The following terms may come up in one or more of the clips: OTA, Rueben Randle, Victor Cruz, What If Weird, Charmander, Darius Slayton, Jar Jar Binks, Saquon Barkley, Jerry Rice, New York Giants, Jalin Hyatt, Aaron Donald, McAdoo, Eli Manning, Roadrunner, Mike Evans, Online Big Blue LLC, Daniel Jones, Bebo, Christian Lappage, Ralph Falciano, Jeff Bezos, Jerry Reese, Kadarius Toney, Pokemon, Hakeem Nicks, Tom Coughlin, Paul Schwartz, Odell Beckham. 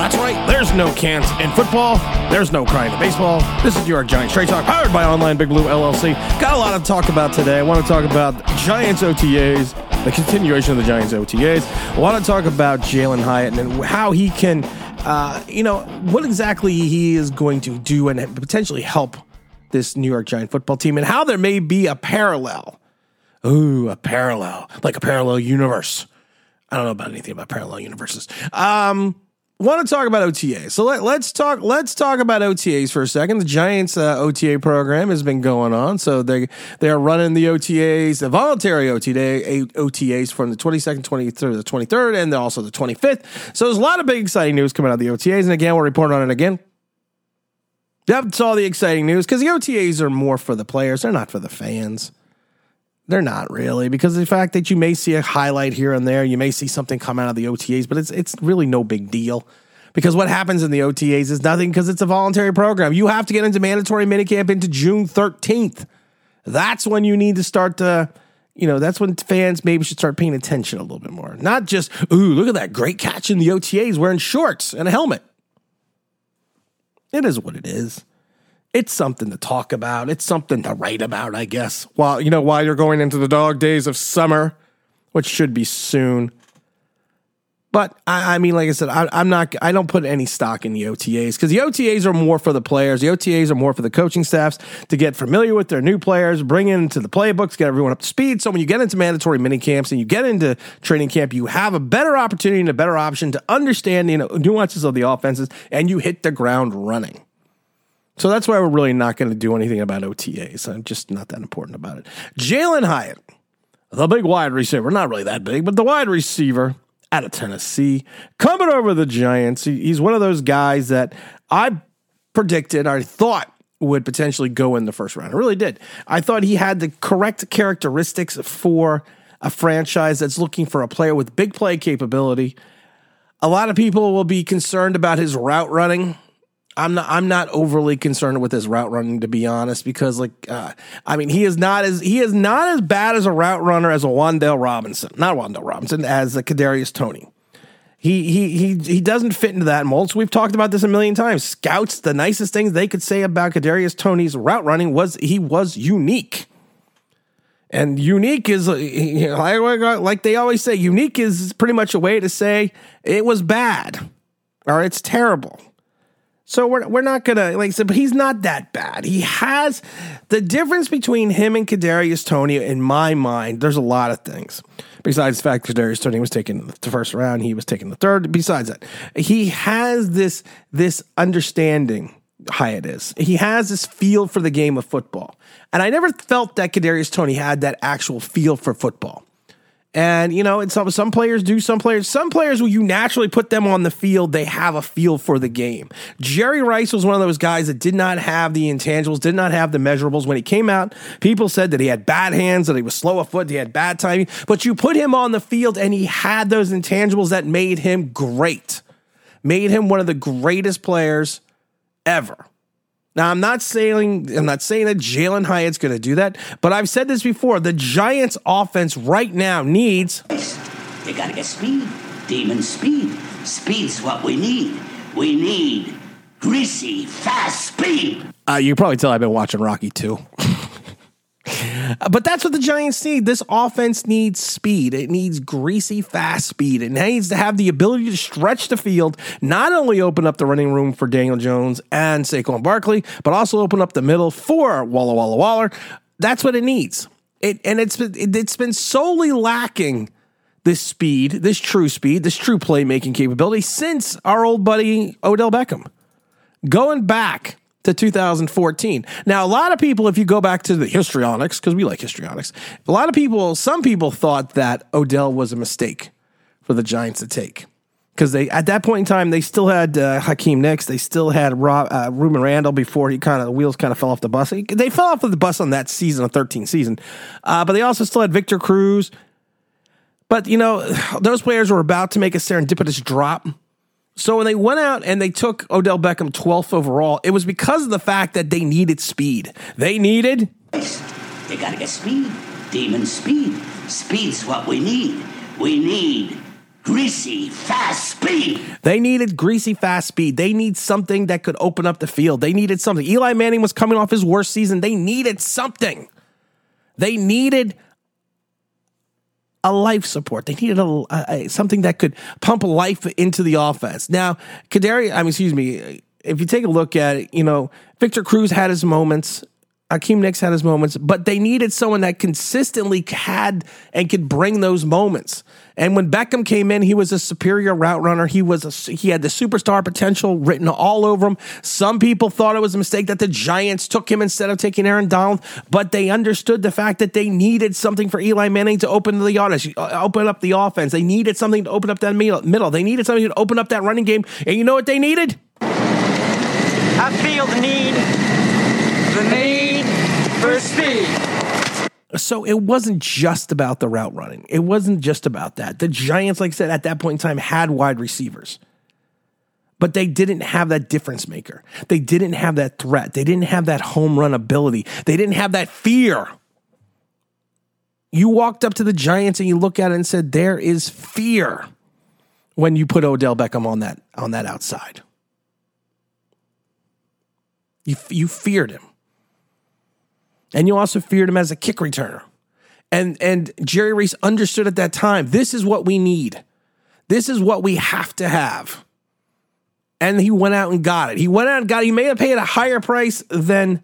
that's right. There's no cans in football. There's no crying in baseball. This is New York Giants Straight Talk, powered by Online Big Blue LLC. Got a lot to talk about today. I want to talk about Giants OTAs, the continuation of the Giants OTAs. I want to talk about Jalin Hyatt and how he can, what exactly he is going to do and potentially help this New York Giant football team and how there may be a parallel. Ooh, a parallel, like a parallel universe. I don't know about anything about parallel universes. Want to talk about OTAs. So let's talk about OTAs for a second. The Giants OTA program has been going on. So they're running the OTAs, the voluntary OTAs from the 22nd, 23rd to the 23rd, and also the 25th. So there's a lot of big exciting news coming out of the OTAs. And again, we'll report on it again. That's all the exciting news, because the OTAs are more for the players. They're not for the fans. They're not really, because of the fact that you may see a highlight here and there. You may see something come out of the OTAs, but it's really no big deal, because what happens in the OTAs is nothing, because it's a voluntary program. You have to get into mandatory minicamp into June 13th. That's when you need to start to, that's when fans maybe should start paying attention a little bit more. Not just, ooh, look at that great catch in the OTAs wearing shorts and a helmet. It is what it is. It's something to talk about. It's something to write about, I guess. While you're going into the dog days of summer, which should be soon. But I don't put any stock in the OTAs, because the OTAs are more for the players. The OTAs are more for the coaching staffs to get familiar with their new players, bring into the playbooks, get everyone up to speed. So when you get into mandatory mini camps and you get into training camp, you have a better opportunity and a better option to understand nuances of the offenses, and you hit the ground running. So that's why we're really not going to do anything about OTAs. I'm just not that important about it. Jalin Hyatt, the big wide receiver, not really that big, but the wide receiver out of Tennessee, coming over the Giants. He's one of those guys that I thought would potentially go in the first round. I really did. I thought he had the correct characteristics for a franchise that's looking for a player with big play capability. A lot of people will be concerned about his route running. I'm not overly concerned with his route running, to be honest, because he is not as bad as a route runner as a Kadarius Toney. He doesn't fit into that mold. So we've talked about this a million times. Scouts, the nicest things they could say about Kadarius Toney's route running was he was unique. And unique is, like they always say, unique is pretty much a way to say it was bad or it's terrible. So we're not going to, but he's not that bad. He has the difference between him and Kadarius Toney, in my mind. There's a lot of things. Besides the fact Kadarius Toney was taken the first round, he was taken the third. Besides that, he has this understanding, Hyatt is. He has this feel for the game of football. And I never felt that Kadarius Toney had that actual feel for football. And, and some players do. Some players, when you naturally put them on the field, they have a feel for the game. Jerry Rice was one of those guys that did not have the intangibles, did not have the measurables. When he came out, people said that he had bad hands, that he was slow of foot, he had bad timing. But you put him on the field, and he had those intangibles that made him great, made him one of the greatest players ever. Now, I'm not saying that Jalin Hyatt's going to do that, but I've said this before. The Giants' offense right now needs... They got to get speed. Demon speed. Speed's what we need. We need greasy, fast speed. You can probably tell I've been watching Rocky 2. But that's what the Giants need. This offense needs speed. It needs greasy, fast speed. It needs to have the ability to stretch the field, not only open up the running room for Daniel Jones and Saquon Barkley, but also open up the middle for Walla Walla Waller. That's what it needs. It's been solely lacking this speed, this true playmaking capability since our old buddy Odell Beckham. Going back to 2014. Now, a lot of people, if you go back to the histrionics, because we like histrionics, some people thought that Odell was a mistake for the Giants to take, because at that point in time, they still had Hakeem Nicks. They still had Rueben Randle before the wheels fell off the bus. They fell off of the bus on that season, a 13 season. But they also still had Victor Cruz. But, those players were about to make a serendipitous drop. So when they went out and they took Odell Beckham 12th overall, it was because of the fact that they needed speed. They needed... They got to get speed. Demon speed. Speed's what we need. We need Greasy, fast speed. They needed greasy, fast speed. They need something that could open up the field. They needed something. Eli Manning was coming off his worst season. They needed something. They needed a life support. They needed something that could pump life into the offense. Now, if you take a look at it, Victor Cruz had his moments. Hakeem Nicks had his moments, but they needed someone that consistently had and could bring those moments. And when Beckham came in, he was a superior route runner. He had the superstar potential written all over him. Some people thought it was a mistake that the Giants took him instead of taking Aaron Donald, but they understood the fact that they needed something for Eli Manning to open up the offense. They needed something to open up that middle. They needed something to open up that running game. And you know what they needed? I feel the need. The need for speed. So it wasn't just about the route running. It wasn't just about that. The Giants, like I said, at that point in time had wide receivers. But they didn't have that difference maker. They didn't have that threat. They didn't have that home run ability. They didn't have that fear. You walked up to the Giants and you look at it and said, there is fear when you put Odell Beckham on that outside. You feared him. And you also feared him as a kick returner. And Jerry Reese understood at that time, this is what we need. This is what we have to have. And he went out and got it. He may have paid a higher price than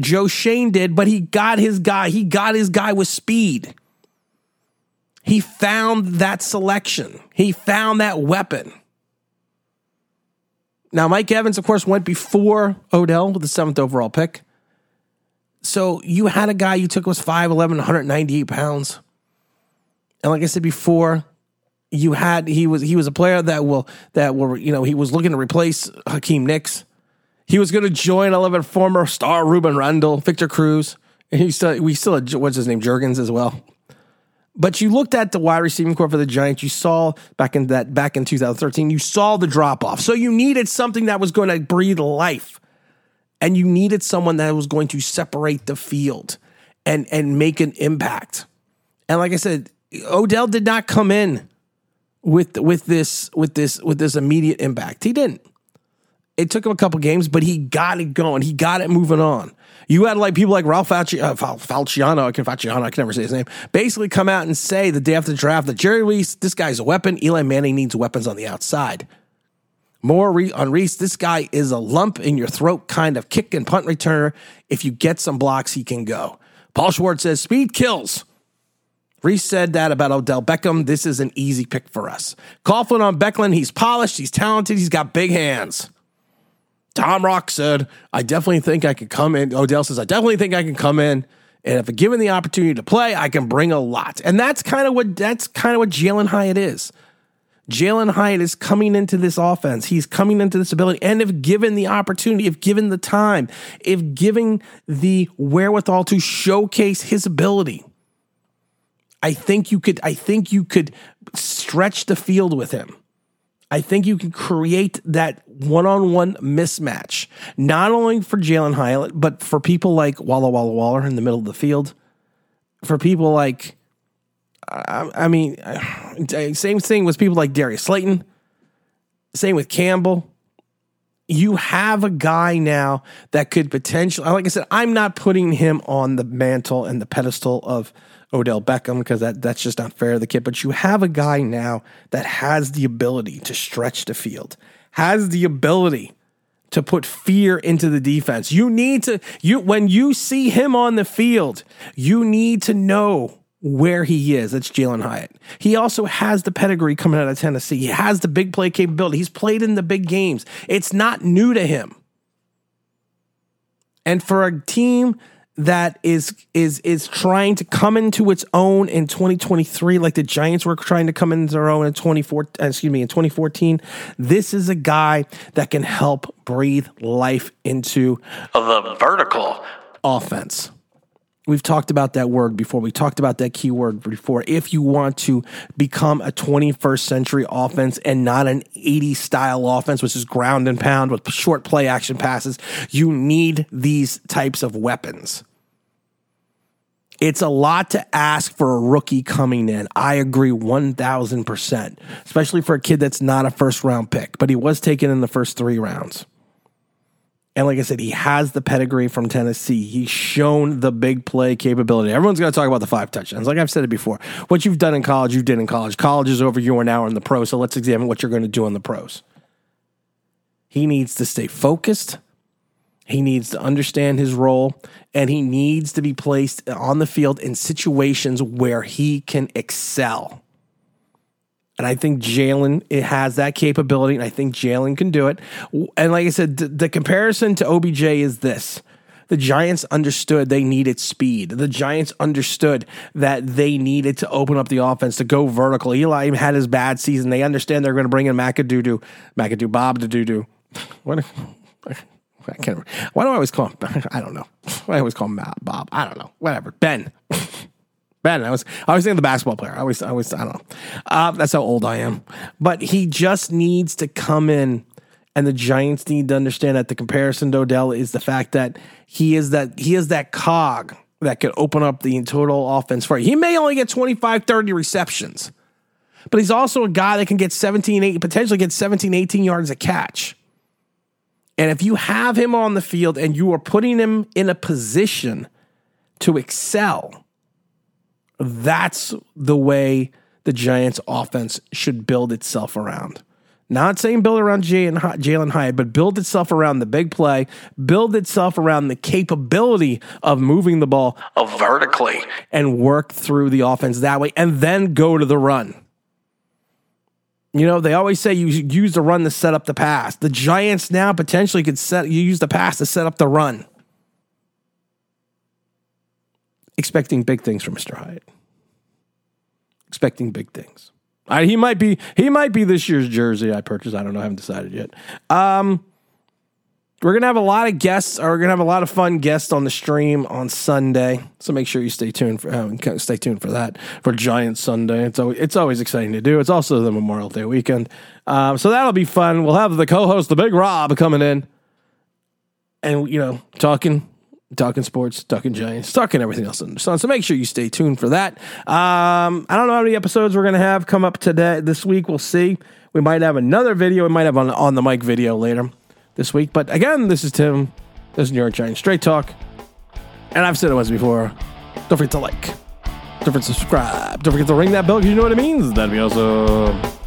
Joe Shane did, but he got his guy. He got his guy with speed. He found that selection. He found that weapon. Now, Mike Evans, of course, went before Odell with the 7th overall pick. So you had a guy you took was 5'11", 198 pounds. And like I said before, he was a player that he was looking to replace Hakeem Nicks. He was going to join former star Rueben Randle, Victor Cruz, and we still had, what's his name, Juergens as well. But you looked at the wide receiving corps for the Giants. You saw back in 2013, you saw the drop off. So you needed something that was going to breathe life. And you needed someone that was going to separate the field and make an impact. And like I said, Odell did not come in with this immediate impact. He didn't. It took him a couple games, but he got it going. He got it moving on. You had people like Ralph Falciano. I can never say his name. Basically, come out and say the day after the draft that Jerry Reese, this guy's a weapon. Eli Manning needs weapons on the outside. On Reese, this guy is a lump in your throat kind of kick and punt returner. If you get some blocks, he can go. Paul Schwartz says, speed kills. Reese said that about Odell Beckham. This is an easy pick for us. Coughlin on Becklin. He's polished. He's talented. He's got big hands. Tom Rock said, I definitely think I could come in. Odell says, I definitely think I can come in. And if I'm given the opportunity to play, I can bring a lot. And that's kind of what Jalin Hyatt is. Jalin Hyatt is coming into this offense. He's coming into this ability. And if given the opportunity, if given the time, if given the wherewithal to showcase his ability, I think you could stretch the field with him. I think you can create that one-on-one mismatch, not only for Jalin Hyatt, but for people like Walla Walla Waller in the middle of the field, for people like, same thing with people like Darius Slayton, same with Campbell. You have a guy now that could potentially, like I said, I'm not putting him on the mantle and the pedestal of Odell Beckham because that's just not fair to the kid, but you have a guy now that has the ability to stretch the field, has the ability to put fear into the defense. When you see him on the field, you need to know where he is. That's Jalin Hyatt. He also has the pedigree coming out of Tennessee. He has the big play capability. He's played in the big games. It's not new to him. And for a team that is trying to come into its own in 2023, like the Giants were trying to come into their own in 2014, this is a guy that can help breathe life into the vertical offense. We've talked about that word before. We talked about that keyword before. If you want to become a 21st century offense and not an 80s style offense, which is ground and pound with short play action passes, you need these types of weapons. It's a lot to ask for a rookie coming in. I agree 1,000%, especially for a kid that's not a first-round pick, but he was taken in the first three rounds. And like I said, he has the pedigree from Tennessee. He's shown the big play capability. Everyone's going to talk about the 5 touchdowns. Like I've said it before, what you've done in college, you did in college. College is over, you are now in the pros, so let's examine what you're going to do in the pros. He needs to stay focused. He needs to understand his role, and he needs to be placed on the field in situations where he can excel. And I think Jalin, it has that capability, and I think Jalin can do it. And like I said, the comparison to OBJ is this. The Giants understood they needed speed. The Giants understood that they needed to open up the offense, to go vertical. Eli had his bad season. They understand they're going to bring in McAdoo. What? I can't remember. Why do I always call him? I don't know. I always call him Bob. I don't know. Whatever. Ben. I was thinking of the basketball player. I always. I don't know. That's how old I am. But he just needs to come in, and the Giants need to understand that the comparison to Odell is the fact that he is that cog that could open up the total offense for you. He may only get 25, 30 receptions, but he's also a guy that can get 17, 18 yards a catch. And if you have him on the field and you are putting him in a position to excel, that's the way the Giants' offense should build itself around. Not saying build around Jalin Hyatt, but build itself around the big play, build itself around the capability of moving the ball vertically and work through the offense that way, and then go to the run. You know, they always say you use the run to set up the pass. The Giants now potentially could use the pass to set up the run. Expecting big things from Mr. Hyatt. Expecting big things. He might be this year's jersey I purchased. I don't know. I haven't decided yet. We're going to have a lot of guests, or we're going to have a lot of fun guests on the stream on Sunday. So make sure you stay tuned for that, for Giants Sunday. It's always exciting to do. It's also the Memorial Day weekend. So that'll be fun. We'll have the co-host, the Big Rob, coming in and, you know, talking sports, talking Giants, talking everything else under the sun. So make sure you stay tuned for that. I don't know how many episodes we're going to have come up today, this week. We'll see. We might have another video. We might have an on the mic video later this week. But again, this is Tim. This is New York Giants Straight Talk. And I've said it once before. Don't forget to like. Don't forget to subscribe. Don't forget to ring that bell because you know what it means. That'd be awesome.